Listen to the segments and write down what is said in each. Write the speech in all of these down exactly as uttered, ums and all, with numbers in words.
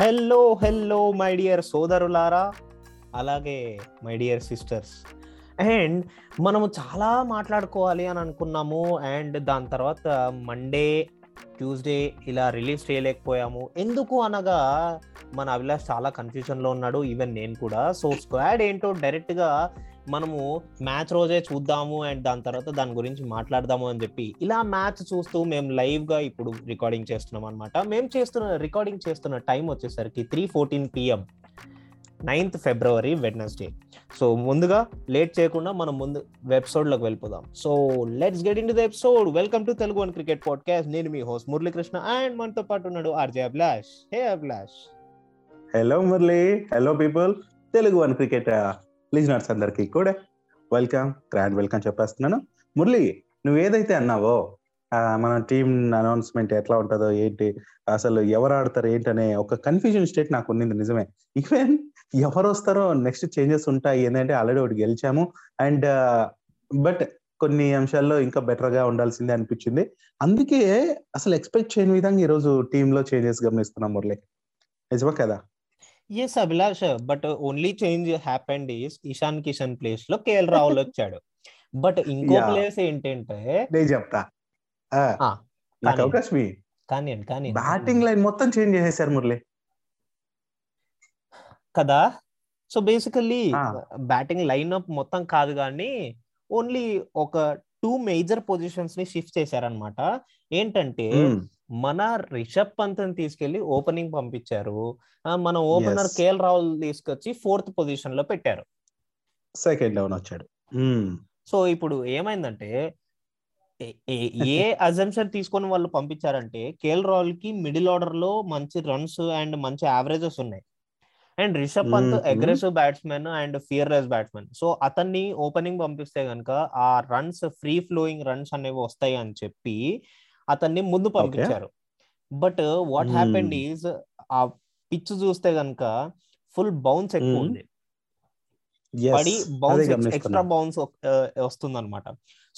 Hello hello my dear సోదరులారా, అలాగే my dear sisters. And మనము చాలా మాట్లాడుకోవాలి అని అనుకున్నాము, అండ్ దాని తర్వాత మండే ట్యూస్డే ఇలా రిలీజ్ చేయలేకపోయాము. ఎందుకు అనగా మన అభిలాష్ చాలా కన్ఫ్యూజన్లో ఉన్నాడు, ఈవెన్ నేను కూడా. సో స్క్వాడ్ ఏంటో డైరెక్ట్గా మనము మ్యాచ్ రోజే చూద్దాము అండ్ దాని తర్వాత దాని గురించి మాట్లాడదాము అని చెప్పి ఇలా మ్యాచ్ చూస్తూ మేము లైవ్గా ఇప్పుడు రికార్డింగ్ చేస్తున్నాం అనమాట. మేము చేస్తున్న రికార్డింగ్ చేస్తున్న టైం వచ్చేసరికి three fourteen PM ninth February Wednesday. So ముందుగా లేట్ చేయకుండా మనం ముందు ఎపిసోడ్లోకి వెళ్ళిపోదాం. So let's get into the episode. Welcome to TeluguOne cricket podcast. నేను మీ హోస్ట్ మురళీకృష్ణ అండ్ మనతో పాటు ఉన్నాడు RJ Abhilash. Hey Abhilash. Hello Murali. Hello people. TeluguOne cricket listeners అందరికీ కూడా వెల్కమ్, గ్రాండ్ వెల్కమ్ చెప్పేస్తున్నాను. మురళి, నువ్వు ఏదైతే అన్నావో మన టీమ్ అనౌన్స్మెంట్ ఎట్లా ఉంటుందో ఏంటి, అసలు ఎవరు ఆడతారు ఏంటనే ఒక కన్ఫ్యూజన్ స్టేట్ నాకు ఉన్నింది. నిజమే, ఈవెన్ ఎవరు వస్తారో నెక్స్ట్ చేంజెస్ ఉంటాయి. ఏంటంటే ఆల్రెడీ ఒకటి గెలిచాము అండ్ బట్ కొన్ని అంశాల్లో ఇంకా బెటర్గా ఉండాల్సిందే అనిపించింది. అందుకే అసలు ఎక్స్పెక్ట్ చేయని విధంగా ఈరోజు టీంలో చేంజెస్ గమనిస్తున్నాం మురళి, నిజమా కదా? Yes Abhilash, but only change happened is Ishan Kishan place లో కేఎల్ రాహుల్ వచ్చాడు. బట్ ఇంకో ప్లేస్ ఏంటంటే నేను చెప్తా, కానీ బ్యాటింగ్ లైన్ మొత్తం చేంజ్ చేసేసారు మురళి కదా. So basically batting line up మొత్తం కాదు, కానీ ఓన్లీ ఒక టూ మేజర్ పొజిషన్స్ ని షిఫ్ట్ చేశారనమాట. ఏంటంటే మన రిషబ్ పంత్ ని తీసుకెళ్లి ఓపెనింగ్ పంపించారు, మన ఓపెనర్ కేఎల్ రాహుల్ తీసుకొచ్చి ఫోర్త్ పొజిషన్ లో పెట్టారు, సెకండ్ డౌన్ వచ్చాడు. సో ఇప్పుడు ఏమైందంటే ఏ అజంప్షన్ తీసుకొని వాళ్ళు పంపించారంటే కేఎల్ రాహుల్ కి మిడిల్ ఆర్డర్ లో మంచి రన్స్ అండ్ మంచి యావరేజెస్ ఉన్నాయి, and Rishabh Pant aggressive batsmen and fearless batsmen. So అతన్ని ఓపెనింగ్ పంపిస్తే కనుక ఆ రన్స్ ఫ్రీ ఫ్లోయింగ్ రన్స్ అనేవి వస్తాయి అని చెప్పి అతన్ని ముందు పంపించారు. బట్ వాట్ హ్యాపెండ్ ఈజ్ ఆ పిచ్ చూస్తే కనుక ఫుల్ బౌన్స్ ఎక్కువ ఉంది, పడి బౌన్స్ ఎక్స్ట్రా బౌన్స్ వస్తుంది అనమాట.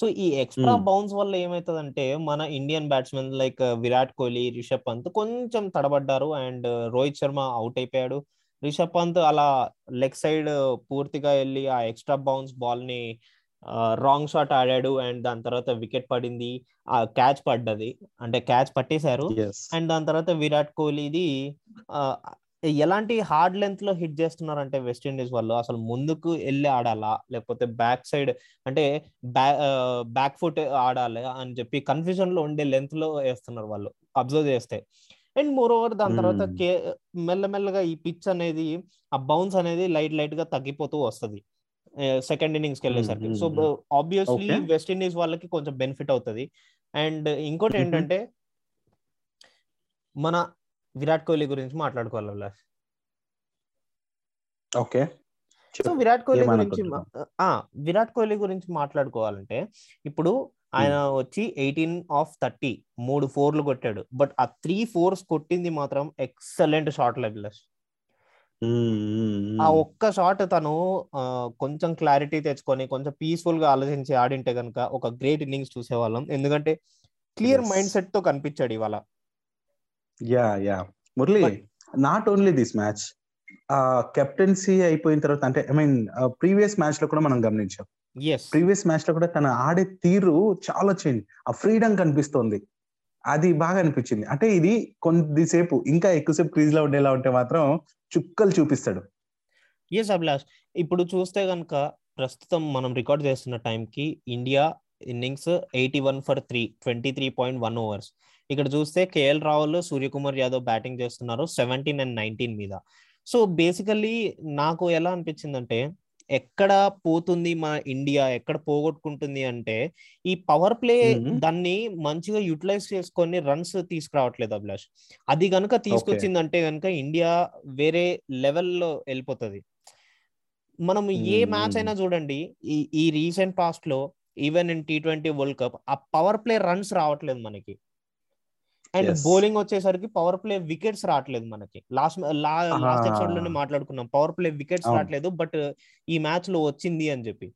సో ఈ ఎక్స్ట్రా బౌన్స్ వల్ల ఏమైతుందంటే మన Indian batsmen like Virat Kohli, Rishabh Pant కొంచెం తడబడ్డారు అండ్ రోహిత్ శర్మ అవుట్ అయిపోయాడు. రిషబ్ పంత్ అలా లెగ్ సైడ్ పూర్తిగా వెళ్ళి ఆ ఎక్స్ట్రా బౌన్స్ బాల్ ని రాంగ్ షాట్ ఆడాడు అండ్ దాని తర్వాత వికెట్ పడింది, ఆ క్యాచ్ పడ్డది, అంటే క్యాచ్ పట్టేశారు. అండ్ దాని తర్వాత విరాట్ కోహ్లీది ఎలాంటి హార్డ్ లెంత్ లో హిట్ చేస్తున్నారంటే వెస్టిండీస్ వాళ్ళు అసలు ముందుకు వెళ్ళి ఆడాలా లేకపోతే బ్యాక్ సైడ్ అంటే బ్యాక్ బ్యాక్ ఫుట్ ఆడాలి అని చెప్పి కన్ఫ్యూజన్ లో ఉండే లెంత్ లో వేస్తున్నారు వాళ్ళు అబ్జర్వ్ చేస్తే. అండ్ మోర్ ఓవర్ దాని తర్వాత కే మెల్లమెల్లగా ఈ పిచ్ అనేది ఆ బౌన్స్ అనేది లైట్ లైట్ గా తగ్గిపోతూ వస్తుంది సెకండ్ ఇన్నింగ్స్కి వెళ్ళేసరికి. సో ఆబ్వియస్లీ వెస్ట్ ఇండీస్ వాళ్ళకి కొంచెం బెనిఫిట్ అవుతుంది. అండ్ ఇంకోటి ఏంటంటే మన విరాట్ కోహ్లీ గురించి మాట్లాడుకోవాలి. ఓకే, సో విరాట్ కోహ్లీ గురించి విరాట్ కోహ్లీ గురించి మాట్లాడుకోవాలంటే ఇప్పుడు ఆయన వచ్చి ఎయిటీన్ ఆఫ్ థర్టీ మూడు ఫోర్లు కొట్టాడు. బట్ ఆ త్రీ ఫోర్స్ కొట్టింది మాత్రం ఎక్సలెంట్ షాట్ లెవెల్స్. ఆ ఒక్క షాట్ తను కొంచెం క్లారిటీ తెచ్చుకొని కొంచెం పీస్ఫుల్ గా ఆలోచించి ఆడింటే కనుక ఒక గ్రేట్ ఇన్నింగ్స్ చూసేవాళ్ళం, ఎందుకంటే క్లియర్ మైండ్ సెట్ తో కనిపించాడు ఇవాళ. Yeah yeah Murali, not only this match, captaincy అయిపోయిన తర్వాత అంటే ఐ మీన్ ప్రీవియస్ మ్యాచ్ లో కూడా మనం గమనించాం. ప్రీవియస్ మ్యాచ్ లో కూడా తన ఆడే తీరు చాలా చేంజ్, ఆ ఫ్రీడమ్ కనిపిస్తోంది, అది బాగా అనిపించింది. అంటే ఇది కొద్దిసేపు ఇంకా ఎక్కువసేపు క్రీజ్ లో ఉండేలా ఉంటే మాత్రం చుక్కలు చూపిస్తాడు. ఎస్ అభిలాష్, ఇప్పుడు చూస్తే కనుక ప్రస్తుతం మనం రికార్డ్ చేస్తున్న టైంకి India innings eighty one for three twenty three point one overs. ఇక్కడ చూస్తే కేఎల్ రాహుల్, సూర్యకుమార్ యాదవ్ బ్యాటింగ్ చేస్తున్నారు సెవెంటీన్ అండ్ నైన్టీన్ మీద. సో బేసికల్లీ నాకు ఎలా అనిపించిందంటే ఎక్కడ పోతుంది మన ఇండియా, ఎక్కడ పోగొట్టుకుంటుంది అంటే ఈ పవర్ ప్లే దాన్ని మంచిగా యూటిలైజ్ చేసుకొని రన్స్ తీసుకురావట్లేదు అభిలాష్. అది గనక తీసుకొచ్చిందంటే గనక ఇండియా వేరే లెవెల్లో వెళ్ళిపోతుంది. మనం ఏ మ్యాచ్ అయినా చూడండి ఈ ఈ రీసెంట్ పాస్ట్ లో, even in T twenty world cup, ఆ పవర్ ప్లే రన్స్ రావట్లేదు మనకి, అండ్ బౌలింగ్ వచ్చేసరికి పవర్ ప్లే వికెట్స్ రావట్లేదు మనకి. లాస్ట్ లాస్ట్ ఎపిసోడ్ లోనే మాట్లాడుకున్నాం పవర్ ప్లే వికెట్స్ రావట్లేదు, బట్ ఈ మ్యాచ్ లో వచ్చింది అని చెప్పి.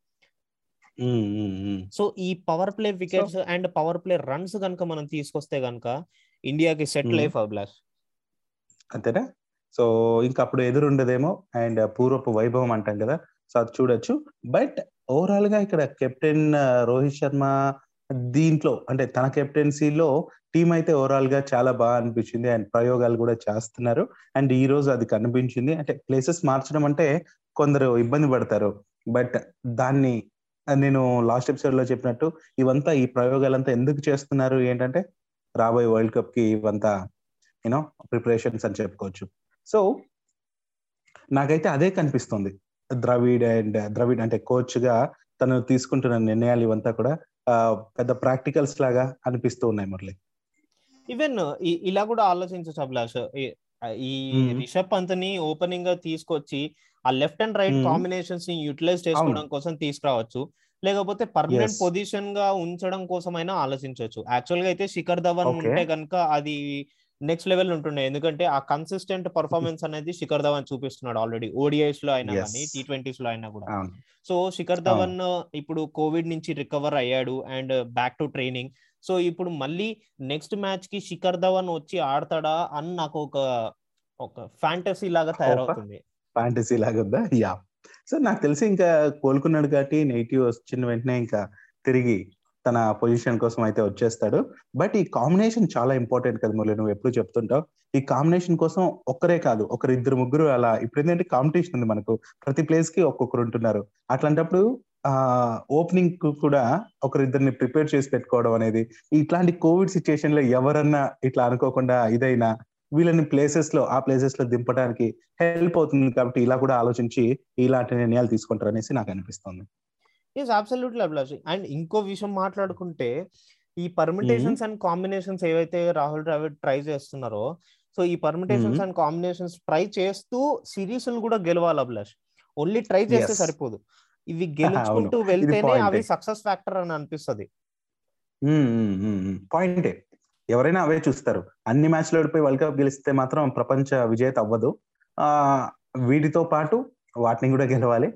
సో ఈ power play wickets and power play runs కనుక మనం తీసుకొస్తే కనుక ఇండియాకి సెటిల్ అయిపోయి. అంతేనా? సో ఇంకా అప్పుడు ఎదురుండదేమో అండ్ పూర్వపు వైభవం అంటాం కదా, సో అది చూడొచ్చు. బట్ ఓవరాల్ గా ఇక్కడ కెప్టెన్ రోహిత్ శర్మ దీంట్లో అంటే తన కెప్టెన్సీలో టీం అయితే ఓవరాల్ గా చాలా బాగా అనిపించింది అండ్ ప్రయోగాలు కూడా చేస్తున్నారు అండ్ ఈ రోజు అది కనిపించింది. అంటే ప్లేసెస్ మార్చడం అంటే కొందరు ఇబ్బంది పడతారు, బట్ దాన్ని నేను లాస్ట్ ఎపిసోడ్ లో చెప్పినట్టు ఇవంతా ఈ ప్రయోగాలంతా ఎందుకు చేస్తున్నారు ఏంటంటే రాబోయే వరల్డ్ కప్ కి ఇవంతా యూనో ప్రిపరేషన్స్ అని చెప్పుకోవచ్చు. సో నాకైతే అదే కనిపిస్తుంది, ద్రవిడ్ అండ్ ద్రవిడ్ అంటే కోచ్ గా తను తీసుకుంటున్న నిర్ణయాలు ఇవంతా కూడా పెద్ద ప్రాక్టికల్స్ లాగా అనిపిస్తూ ఉన్నాయి. మురళి ఈవెన్ ఇలా కూడా ఆలోచించచ్చు అభిలాష్, ఈ రిషబ్ పంత్ ని ఓపెనింగ్ గా తీసుకొచ్చి ఆ లెఫ్ట్ అండ్ రైట్ కాంబినేషన్స్ ని యూటిలైజ్ చేసుకోవడం కోసం తీసుకురావచ్చు, లేకపోతే పర్మనెంట్ పొజిషన్ గా ఉంచడం కోసమైనా ఆలోచించవచ్చు. యాక్చువల్ గా అయితే శిఖర్ ధవన్ ఉంటే కనుక అది నెక్స్ట్ లెవెల్ ఉంటుండే, ఎందుకంటే ఆ కన్సిస్టెంట్ పర్ఫార్మెన్స్ అనేది శిఖర్ ధవన్ చూపిస్తున్నాడు ఆల్రెడీ ఓడిఐస్ లో అయినా కానీ టీ ట్వంటీస్ లో అయినా కూడా. సో శిఖర్ ధవన్ ఇప్పుడు కోవిడ్ నుంచి రికవర్ అయ్యాడు and back to training. So ఇప్పుడు మళ్ళీ నెక్స్ట్ మ్యాచ్ కి శిఖర్ ధవన్ వచ్చి ఆడతాడా అని నాకు ఒక ఒక ఫ్యాంటసీ లాగా తయారవుతుంది. ఫ్యాంటసీ లాగా యా. సో నాకు తెలిసి ఇంకా కోలుకున్నాడు కాబట్టి నెగిటివ్ వచ్చిన వెంటనే ఇంకా తిరిగి తన పొజిషన్ కోసం అయితే వచ్చేస్తాడు. బట్ ఈ కాంబినేషన్ చాలా ఇంపార్టెంట్ కదా మురళి, నువ్వు ఎప్పుడు చెప్తుంటావు ఈ కాంబినేషన్ కోసం ఒక్కరే కాదు ఒకరిద్దరు ముగ్గురు అలా. ఇప్పుడు ఏంటంటే కాంపిటీషన్ ఉంది మనకు, ప్రతి ప్లేస్ కి ఒక్కొక్కరు ఉంటున్నారు. అట్లాంటప్పుడు ఆ ఓపెనింగ్ కు కూడా ఒకరిద్దరిని ప్రిపేర్ చేసి పెట్టుకోవడం అనేది, ఇట్లాంటి కోవిడ్ సిచ్యుయేషన్ లో ఎవరన్నా ఇట్లా అనుకోకుండా ఇదైనా వీళ్ళని ప్లేసెస్ లో ఆ ప్లేసెస్ లో దింపడానికి హెల్ప్ అవుతుంది. కాబట్టి ఇలా కూడా ఆలోచించి ఇలాంటి నిర్ణయాలు తీసుకుంటారు అనేసి నాకు అనిపిస్తుంది. Yes, absolutely Abhilash. And ఇంకో విషయం మాట్లాడుకుంటే ఈ పర్మిటేషన్స్ అండ్ కాంబినేషన్స్ ఏవైతే రాహుల్ ద్రావిడ్ ట్రై చేస్తున్నారో, సో ఈ పర్మిటేషన్స్ అండ్ కాంబినేషన్స్ ట్రై చేస్తూ సిరీస్ కూడా గెలవాలి అభిలాష్. ఓన్లీ ట్రై చేస్తే సరిపోదు, ఇవి గెలుచుకుంటూ వెళ్తేనే అవి సక్సెస్ ఫ్యాక్టర్ అని అనిపిస్తుంది. పాయింటే, ఎవరైనా అవే చూస్తారు. అన్ని మ్యాచ్లు ఓడిపోయి వరల్డ్ కప్ గెలిస్తే మాత్రం ప్రపంచ విజేత అవ్వదు. ఆ వీటితో పాటు వాటిని కూడా గెలవాలి.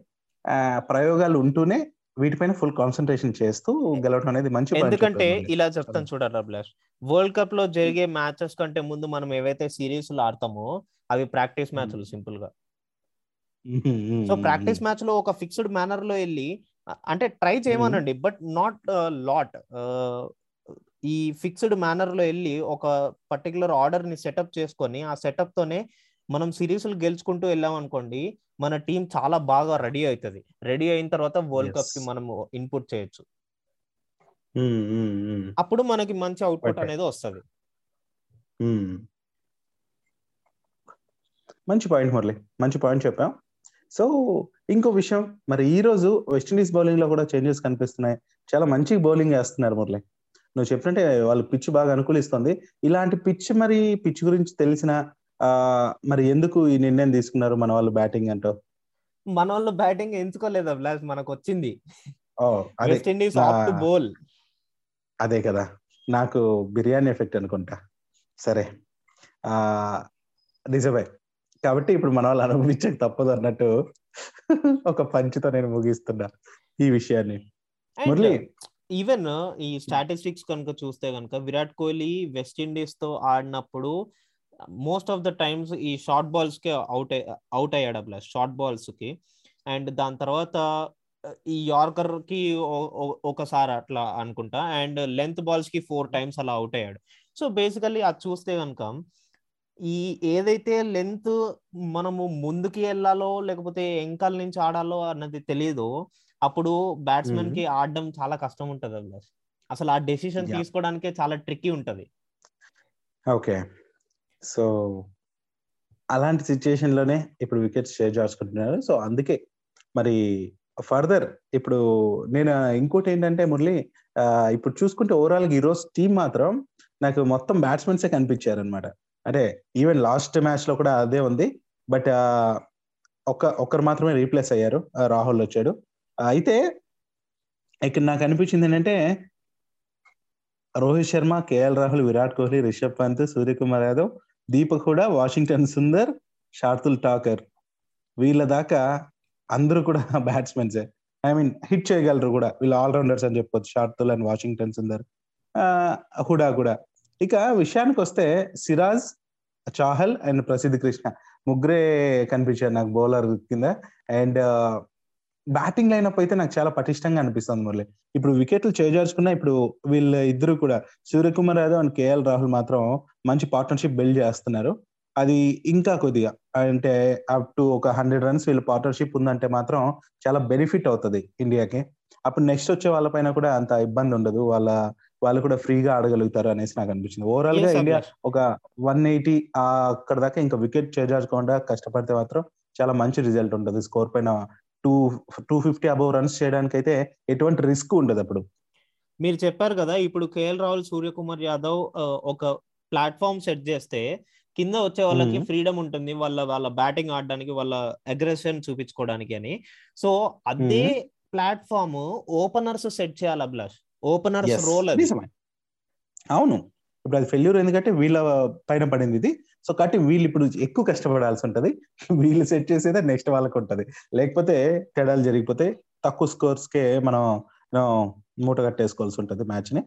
ఆ ప్రయోగాలు ఉంటూనే వీటిపైన ఫుల్ కాన్సన్ట్రేషన్ చేస్తూ గెలవడం అనేది మంచి. ఎందుకంటే ఇలా చెప్తాను చూడాలి అభిలాష్, వరల్డ్ కప్ లో జరిగే మ్యాచెస్ కంటే ముందు మనం ఏవైతే సిరీస్ ఆడతామో అవి ప్రాక్టీస్ మ్యాచ్లు సింపుల్ గా. సో ప్రాక్టీస్ మ్యాచ్ లో ఒక ఫిక్స్డ్ మేనర్ లో వెళ్ళి అంటే ట్రై చేయమనండి, బట్ నాట్ లాట్. ఈ ఫిక్స్డ్ మేనర్ లో వెళ్ళి ఒక పర్టికులర్ ఆర్డర్ ని సెటప్ చేసుకొని ఆ సెటప్ తోనే మనం సిరీస్లు గెలుచుకుంటూ వెళ్ళాం అనుకోండి, మన టీం చాలా బాగా రెడీ అవుతుంది. రెడీ అయిన తర్వాత వరల్డ్ కప్ కి మనం ఇన్పుట్ చేయొచ్చు, అప్పుడు మనకి మంచి అవుట్పుట్ అనేది వస్తుంది. మంచి పాయింట్ మురళి, మంచి పాయింట్ చెప్పాం. సో ఇంకో విషయం, మరి ఈ రోజు వెస్టిండీస్ బౌలింగ్ లో కూడా చేంజెస్ కనిపిస్తున్నాయి. చాలా మంచి బౌలింగ్ వేస్తున్నారు మురళి, నువ్వు చెప్పినట్టే వాళ్ళు పిచ్ బాగా అనుకూలిస్తుంది. ఇలాంటి పిచ్ మరి పిచ్ గురించి తెలిసిన మరి ఎందుకు ఈ నిర్ణయం తీసుకున్నారు మన వాళ్ళు బ్యాటింగ్ అంటూ? మన వాళ్ళు బ్యాటింగ్ ఎంచుకోలేదు అభిలాష్, మనకు వచ్చింది వెస్ట్ ఇండీస్ ఆఫ్ బౌల్. అదే కదా, నాకు బిర్యానీ ఎఫెక్ట్ అనుకుంటా. సరే ఆ నిజమే, కాబట్టి ఇప్పుడు మన వాళ్ళు అనుభవించక తప్పదు అన్నట్టు ఒక పంచుతో నేను ముగిస్తున్నా ఈ విషయాన్ని మురళి. ఈవెన్ ఈ స్టాటిస్టిక్స్ కనుక చూస్తే కనుక విరాట్ కోహ్లీ వెస్ట్ ఇండీస్ తో ఆడినప్పుడు మోస్ట్ ఆఫ్ ద టైమ్స్ ఈ షార్ట్ బాల్స్ కి అవుట్ అవుట్ అయ్యాడు అబ్లాస్, షార్ట్ బాల్స్ కి. అండ్ దాని తర్వాత ఈ యార్కర్ కి ఒకసారి అట్లా అనుకుంటా, అండ్ లెంత్ బాల్స్ కి ఫోర్ టైమ్స్ అలా అవుట్ అయ్యాడు. సో బేసికల్లీ అది చూస్తే కనుక ఈ ఏదైతే లెంత్ మనము ముందుకి వెళ్ళాలో లేకపోతే ఎంకల్ నుంచి ఆడాలో అన్నది తెలియదో అప్పుడు బ్యాట్స్మెన్ కి ఆడడం చాలా కష్టం ఉంటది అబ్లాస్. అసలు ఆ డెసిషన్ తీసుకోవడానికే చాలా ట్రిక్కీ ఉంటది. ఓకే, సో అలాంటి సిచ్యుయేషన్ లోనే ఇప్పుడు వికెట్స్ షేర్ చేసుకుంటున్నారు. సో అందుకే మరి ఫర్దర్ ఇప్పుడు నేను ఇంకోటి ఏంటంటే మురళి, ఇప్పుడు చూసుకుంటే ఓవరాల్ గా ఈరోజు టీం మాత్రం నాకు మొత్తం బ్యాట్స్మెన్సే కనిపించారు అనమాట. అంటే ఈవెన్ లాస్ట్ మ్యాచ్ లో కూడా అదే ఉంది, బట్ ఒక్క ఒక్కరు మాత్రమే రీప్లేస్ అయ్యారు, రాహుల్ వచ్చాడు. అయితే ఇక్కడ నాకు అనిపించింది ఏంటంటే రోహిత్ శర్మ, కేఎల్ రాహుల్, విరాట్ కోహ్లీ, రిషబ్ పంత్, సూర్యకుమార్ యాదవ్, దీపక్ హుడా, వాషింగ్టన్ సుందర్, శార్దుల్ ఠాకూర్, వీళ్ళ దాకా అందరూ కూడా బ్యాట్స్మెన్సే. ఐ మీన్ హిట్ చేయగలరు కూడా, వీళ్ళు ఆల్రౌండర్స్ అని చెప్పొచ్చు. శార్దుల్ అండ్ వాషింగ్టన్ సుందర్, హుడా కూడా. ఇక విషయానికి వస్తే సిరాజ్, చాహల్ అండ్ ప్రసిద్ధ్ కృష్ణ ముగ్గురే కనిపించారు నాకు బౌలర్ కింద. అండ్ బ్యాటింగ్ లైనప్ అయితే నాకు చాలా పటిష్టంగా అనిపిస్తుంది మురళి. ఇప్పుడు వికెట్లు చేజార్చుకున్నా ఇప్పుడు వీళ్ళ ఇద్దరు కూడా సూర్యకుమార్ యాదవ్ అండ్ కేఎల్ రాహుల్ మాత్రం మంచి పార్ట్నర్షిప్ బిల్డ్ చేస్తున్నారు. అది ఇంకా కొద్దిగా అంటే అప్ టు ఒక హండ్రెడ్ రన్స్ వీళ్ళ పార్ట్నర్షిప్ ఉందంటే మాత్రం చాలా బెనిఫిట్ అవుతుంది ఇండియాకి. అప్పుడు నెక్స్ట్ వచ్చే వాళ్ళపైన కూడా అంత ఇబ్బంది ఉండదు, వాళ్ళ వాళ్ళు కూడా ఫ్రీగా ఆడగలుగుతారు అనేసి నాకు అనిపించింది. ఓవరాల్ గా ఇండియా ఒక వన్ ఎయిటీ అక్కడ దాకా ఇంకా వికెట్ చేజార్చకుండా కష్టపడితే మాత్రం చాలా మంచి రిజల్ట్ ఉంటుంది. స్కోర్ పైన two two fifty above runs చేయడానికి అయితే ఎటువంటి రిస్క్ ఉండదు. అప్పుడు మీరు చెప్పారు కదా, ఇప్పుడు కేఎల్ రాహుల్, సూర్యకుమార్ యాదవ్ ఒక ప్లాట్ఫామ్ సెట్ చేస్తే కింద వచ్చే వాళ్ళకి ఫ్రీడమ్ ఉంటుంది వాళ్ళ వాళ్ళ బ్యాటింగ్ ఆడడానికి, వాళ్ళ అగ్రెషన్ చూపించుకోవడానికి అని. సో అదే ప్లాట్ఫామ్ ఓపెనర్స్ సెట్ చేయాలి అభిలాష్, ఓపెనర్స్ రోల్. అవును, ఇప్పుడు అది ఫెయిల్యూర్ ఎందుకంటే వీళ్ళ పైన పడింది ఇది. సో కాబట్టి వీళ్ళు ఇప్పుడు ఎక్కువ కష్టపడాల్సి ఉంటది, వీళ్ళు సెట్ చేసేదే నెక్స్ట్ వాళ్ళకి ఉంటది. లేకపోతే తేడాలు జరిగిపోతే తక్కువ స్కోర్స్ కే మనం మూట కట్టేసుకోవాల్సి ఉంటుంది మ్యాచ్ ని.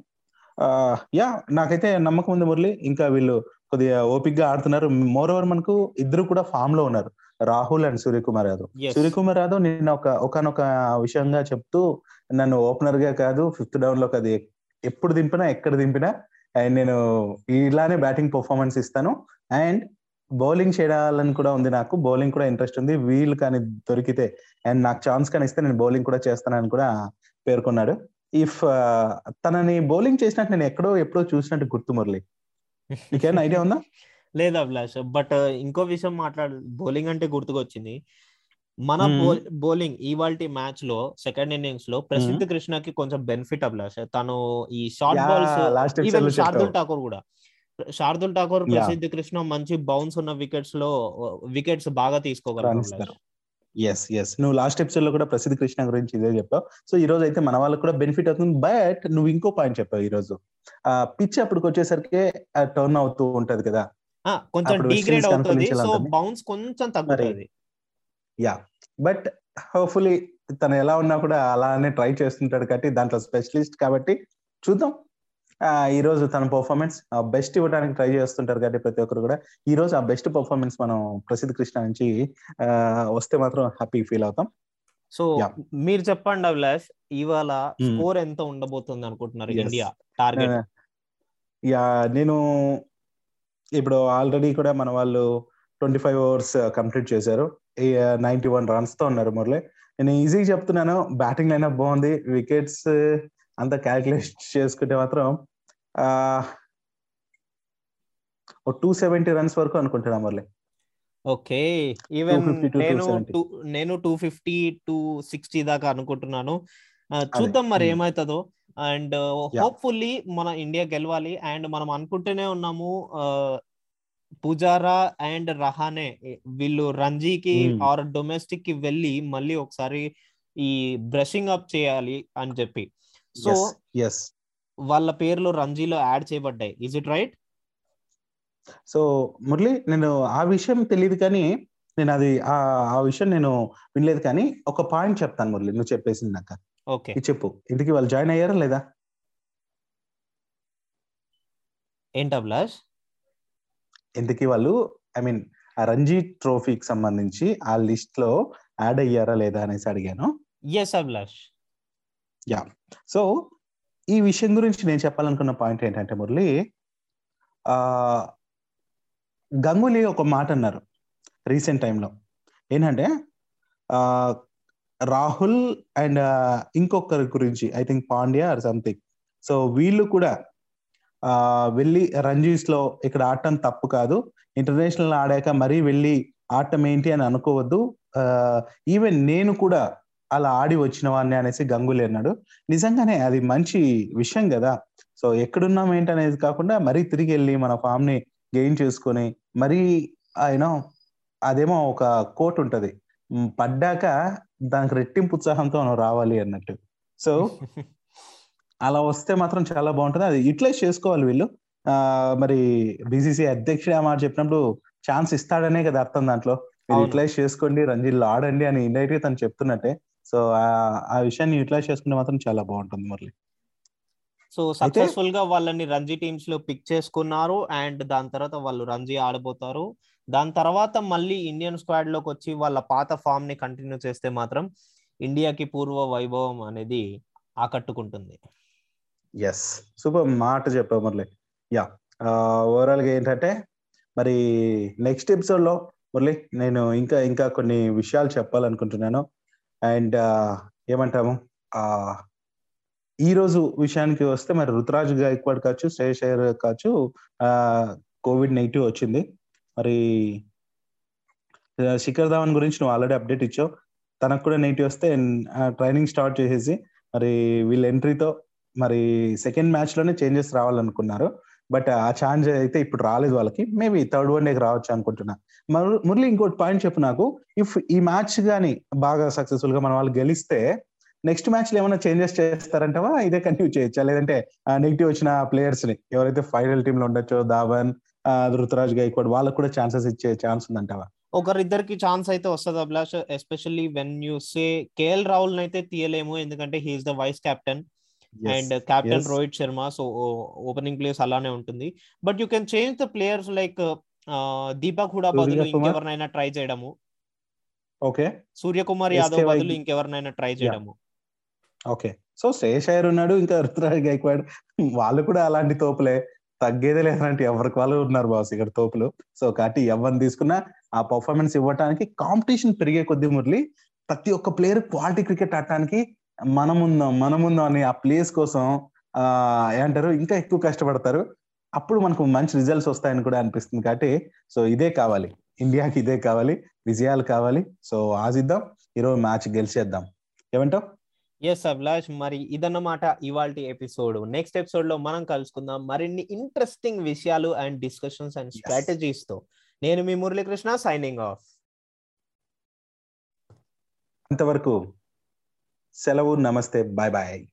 యా, నాకైతే నమ్మకం ఉంది మురళి, ఇంకా వీళ్ళు కొద్దిగా ఓపిక్ గా ఆడుతున్నారు. మోర్ ఓవర్ మనకు ఇద్దరు కూడా ఫామ్ లో ఉన్నారు, రాహుల్ అండ్ సూర్యకుమార్ యాదవ్. సూర్యకుమార్ యాదవ్ నిన్న ఒక ఒకనొక విషయంగా చెప్తూ, నన్ను ఓపెనర్ గా కాదు ఫిఫ్త్ డౌన్ లో అది ఎప్పుడు దింపినా ఎక్కడ దింపినా అండ్ నేను ఇలానే బ్యాటింగ్ పర్ఫార్మెన్స్ ఇస్తాను అండ్ బౌలింగ్ చేయాలని కూడా ఉంది నాకు, బౌలింగ్ కూడా ఇంట్రెస్ట్ ఉంది, వీళ్ళు కానీ దొరికితే అండ్ నాకు ఛాన్స్ కానీ ఇస్తే నేను బౌలింగ్ కూడా చేస్తానని కూడా పేర్కొన్నాడు. ఇఫ్ తనని బౌలింగ్ చేసినట్టు నేను ఎక్కడో ఎప్పుడో చూసినట్టు గుర్తు మురళి, నీకేమైనా ఐడియా ఉందా? లేదు అభిలాష్, బట్ ఇంకో విషయం మాట్లాడు, బౌలింగ్ అంటే గుర్తుకొచ్చింది. మన బౌలింగ్ ఇవాల్టి మ్యాచ్ లో సెకండ్ ఇన్నింగ్స్ లో ప్రసిద్ధ్ కృష్ణకి కొంచెం బెనిఫిట్ అభిలాష్. తను ఈ short balls, even Shardul Thakur కూడా, శార్దుల్ ఠాకూర్, ప్రసిద్ధ్ కృష్ణ మంచి బౌన్స్ ఉన్న వికెట్స్ లో వికెట్స్ బాగా తీసుకోగలరు. ఎస్ ఎస్ నువ్వు లాస్ట్ ఎపిసోడ్ లో కూడా ప్రసిద్ధ్ కృష్ణ గురించి ఇదే చెప్పావు. సో ఈ రోజు అయితే మన వాళ్ళకి కూడా బెనిఫిట్ అవుతుంది. బట్ నువ్వు ఇంకో పాయింట్ చెప్పావు, ఈ రోజు ఆ పిచ్ అప్పటికి వచ్చేసరికి టర్న్ అవుతూ ఉంటది కదా, కొంచెం డిగ్రేడ్ అవుతుంది, సో బౌన్స్ కొంచెం తగ్గుతుంది. యా, బట్ హోప్ఫుల్లీ తను ఎలా ఉన్నా కూడా అలానే ట్రై చేస్తుంటాడు కాబట్టి దాంట్లో స్పెషలిస్ట్ కాబట్టి చూద్దాం. ఈ రోజు తన పర్ఫార్మెన్స్ బెస్ట్ ఇవ్వడానికి ట్రై చేస్తుంటారు కాబట్టి ప్రతి ఒక్కరు కూడా ఈ రోజు ఆ బెస్ట్ పర్ఫార్మెన్స్ మనం ప్రసిద్ధ్ కృష్ణ నుంచి వస్తే మాత్రం హ్యాపీ ఫీల్ అవుతాం. సో మీరు చెప్పండి అభిలాష్, ఇవాళ స్కోర్ ఎంత ఉండబోతుంది అనుకుంటున్నారు ఇండియా టార్గెట్? యా, నేను ఇప్పుడు ఆల్రెడీ కూడా మన వాళ్ళు ట్వంటీ ఫైవ్ ఓవర్స్ కంప్లీట్ చేశారు, నైన్టీ వన్ రన్స్ తో ఉన్నారు మురళి. నేను ఈజీగా చెప్తున్నాను, బ్యాటింగ్ లైనప్ బాగుంది, వికెట్స్ అంతా క్యాల్కులేట్ చేసుకుంటే మాత్రం టూ సెవెంటీ రన్స్ వరకు అనుకుంటున్నా మురళి. ఓకే, ఈవెన్ నేను నేను టూ ఫిఫ్టీ టూ సిక్స్టీ దాకా అనుకుంటున్నాను. చూద్దాం మరి ఏమవుతుందో. అండ్ హోప్ఫుల్లీ మన ఇండియా గెలవాలి. అండ్ మనం అనుకుంటూనే ఉన్నాము పుజారా అండ్ రహానే వీళ్ళు రంజీకి ఆర్ డొమెస్టిక్ కి వెళ్ళి మళ్ళీ ఒకసారి ఈ బ్రషింగ్ అప్ చేయాలి అని చెప్పి. సో ఎస్, వాళ్ళ పేర్లు రంజీలో యాడ్ చేయబడ్డాయి, is it right? So Murali, నేను ఆ విషయం తెలియదు కానీ నేను అది ఆ విషయం నేను వినలేదు కానీ ఒక పాయింట్ చెప్తాను మురళి, నువ్వు చెప్పేసింది నాకు. ఓకే చెప్పు, ఇంటికి వాళ్ళు జాయిన్ అయ్యారా లేదా ఏంటి అభిలాష్? ఇంతకీ వాళ్ళు ఐ మీన్ రంజీ ట్రోఫీకి సంబంధించి ఆ లిస్ట్ లో యాడ్ అయ్యారా లేదా అనేసి అడిగాను. ఎస్ అభిలాష్. యా, సో ఈ విషయం గురించి నేను చెప్పాలనుకున్న పాయింట్ ఏంటంటే మురళి, ఆ గంగూలీ ఒక మాట అన్నారు రీసెంట్ టైంలో, ఏంటంటే ఆ రాహుల్ అండ్ ఇంకొకరి గురించి I think Pandya or something, so వీళ్ళు కూడా ఆ వెళ్ళి రంజీస్ లో ఇక్కడ ఆడటం తప్పు కాదు, ఇంటర్నేషనల్ ఆడాక మరీ వెళ్ళి ఆడటం ఏంటి అని అనుకోవద్దు, ఆ ఈవెన్ నేను కూడా అలా ఆడి వచ్చిన వాడిని అనేసి గంగూలీ అన్నాడు. నిజంగానే అది మంచి విషయం కదా. సో ఎక్కడున్నాం ఏంటనేది కాకుండా మరీ తిరిగి వెళ్ళి మన ఫామ్ ని గెయిన్ చేసుకొని మరీ యూనో అదేమో ఒక కోట్ ఉంటది, పడ్డాక దానికి రెట్టింపు ఉత్సాహంతో మనం రావాలి అన్నట్టు. సో అలా వస్తే మాత్రం చాలా బాగుంటుంది, అది యూటిలైజ్ చేసుకోవాలి వీళ్ళు. ఆ మరి బీసీసీ అధ్యక్షుడు ఆ మాట చెప్పినప్పుడు ఛాన్స్ ఇస్తాడనే కదా అర్థం, దాంట్లో యూటిలైజ్ చేసుకోండి, రంజీల్లో ఆడండి అని ఇండైరెక్ట్ గా తను చెప్తున్నట్టే. సో ఆ విషయాన్ని యూటిలైజ్ చేసుకుంటే మాత్రం చాలా బాగుంటుంది మురళి. సో సక్సెస్ఫుల్ గా వాళ్ళని రంజీ టీమ్స్ లో పిక్ చేసుకున్నారు అండ్ దాని తర్వాత వాళ్ళు రంజీ ఆడబోతారు. దాని తర్వాత మళ్ళీ ఇండియన్ స్క్వాడ్ లోకి వచ్చి వాళ్ళ పాత ఫామ్ ని కంటిన్యూ చేస్తే మాత్రం ఇండియాకి పూర్వ వైభవం అనేది ఆకట్టుకుంటుంది. ఎస్, సూపర్ మాట చెప్పావు మురళి. యా, ఓవరాల్ గా ఏంటంటే మరి నెక్స్ట్ ఎపిసోడ్ లో మురళి నేను ఇంకా ఇంకా కొన్ని విషయాలు చెప్పాలనుకుంటున్నాను. అండ్ ఏమంటాము, ఈ రోజు విషయానికి వస్తే మరి రుతురాజ్ గైక్వాడ్ కావచ్చు, శ్రేయస్ అయ్యర్ కావచ్చు, ఆ కోవిడ్ నెగిటివ్ వచ్చింది. మరి శిఖర్ ధావన్ గురించి నువ్వు ఆల్రెడీ అప్డేట్ ఇచ్చావు, తనకు కూడా నెగిటివ్ వస్తే ట్రైనింగ్ స్టార్ట్ చేసేసి మరి వీళ్ళ ఎంట్రీతో మరి సెకండ్ మ్యాచ్ లోనే చేంజెస్ రావాలనుకున్నారు. బట్ ఆ ఛాన్స్ అయితే ఇప్పుడు రాలేదు వాళ్ళకి, మేబీ థర్డ్ వన్ డేకి రావచ్చు అనుకుంటున్నా. మరి మురళి ఇంకోటి పాయింట్ చెప్పు నాకు, ఇఫ్ ఈ మ్యాచ్ కానీ బాగా సక్సెస్ఫుల్ గా మన వాళ్ళు గెలిస్తే నెక్స్ట్ మ్యాచ్ లో ఏమైనా చేంజెస్ చేస్తారంటావా, ఇదే కంటిన్యూ చేయొచ్చా, లేదంటే నెగిటివ్ వచ్చిన ప్లేయర్స్ ని ఎవరైతే ఫైనల్ టీమ్ లో ఉండొచ్చో ధావన్, రుతురాజ్ గైక్వాడ్ వాళ్ళకి కూడా ఛాన్సెస్ ఇచ్చే ఛాన్స్ ఉందంటావా? ఒకరిద్దరికి ఛాన్స్ అయితే వస్తుంది Abhilash, especially when you say KL Rahul అయితే తీయలేము, ఎందుకంటే he's the vice captain and captain Rohit Sharma, so opening place అలానే ఉంటుంది. But you can change the players like Deepak Hooda బదులు ఇంకెవరినైనా ట్రై చేయడము, ఓకే, సూర్యకుమార్ యాదవ్ బదులు ఇంకెవరినైనా ట్రై చేయడము. ఓకే, సో శ్రేయస్ అయ్యర్ ఉన్నాడు, ఇంకా రుతురాజ్ గైక్వాడ్, వాళ్ళు కూడా అలాంటి తోపులే, తగ్గేదే లేదంటే ఎవరికి వాళ్ళు ఉన్నారు బాస్ ఇక్కడ తోపులు. సో కాబట్టి ఎవరిని తీసుకున్నా ఆ పర్ఫార్మెన్స్ ఇవ్వడానికి కాంపిటీషన్ పెరిగే కొద్ది మురళి ప్రతి ఒక్క ప్లేయర్ క్వాలిటీ క్రికెట్ ఆడటానికి మనముందాం మనముందాం అని ఆ ప్లేస్ కోసం ఆ ఏమంటారు ఇంకా ఎక్కువ కష్టపడతారు, అప్పుడు మనకు మంచి రిజల్ట్స్ వస్తాయని కూడా అనిపిస్తుంది. కాబట్టి సో ఇదే కావాలి ఇండియాకి, ఇదే కావాలి, విజయాలు కావాలి. సో ఆశిద్దాం ఈరోజు మ్యాచ్ గెలిచేద్దాం, ఏమంటావు? ఎస్ అభిలాష్, మరి ఇదన్నమాట ఇవాల్టి ఎపిసోడ్. నెక్స్ట్ ఎపిసోడ్ లో మనం కలుసుకుందాం మరిన్ని ఇంట్రెస్టింగ్ విషయాలు అండ్ డిస్కషన్స్ అండ్ స్ట్రాటజీస్ తో. నేను మీ మురళీకృష్ణ సైనింగ్ ఆఫ్, అంతవరకు సెలవు, నమస్తే, బాయ్ బాయ్.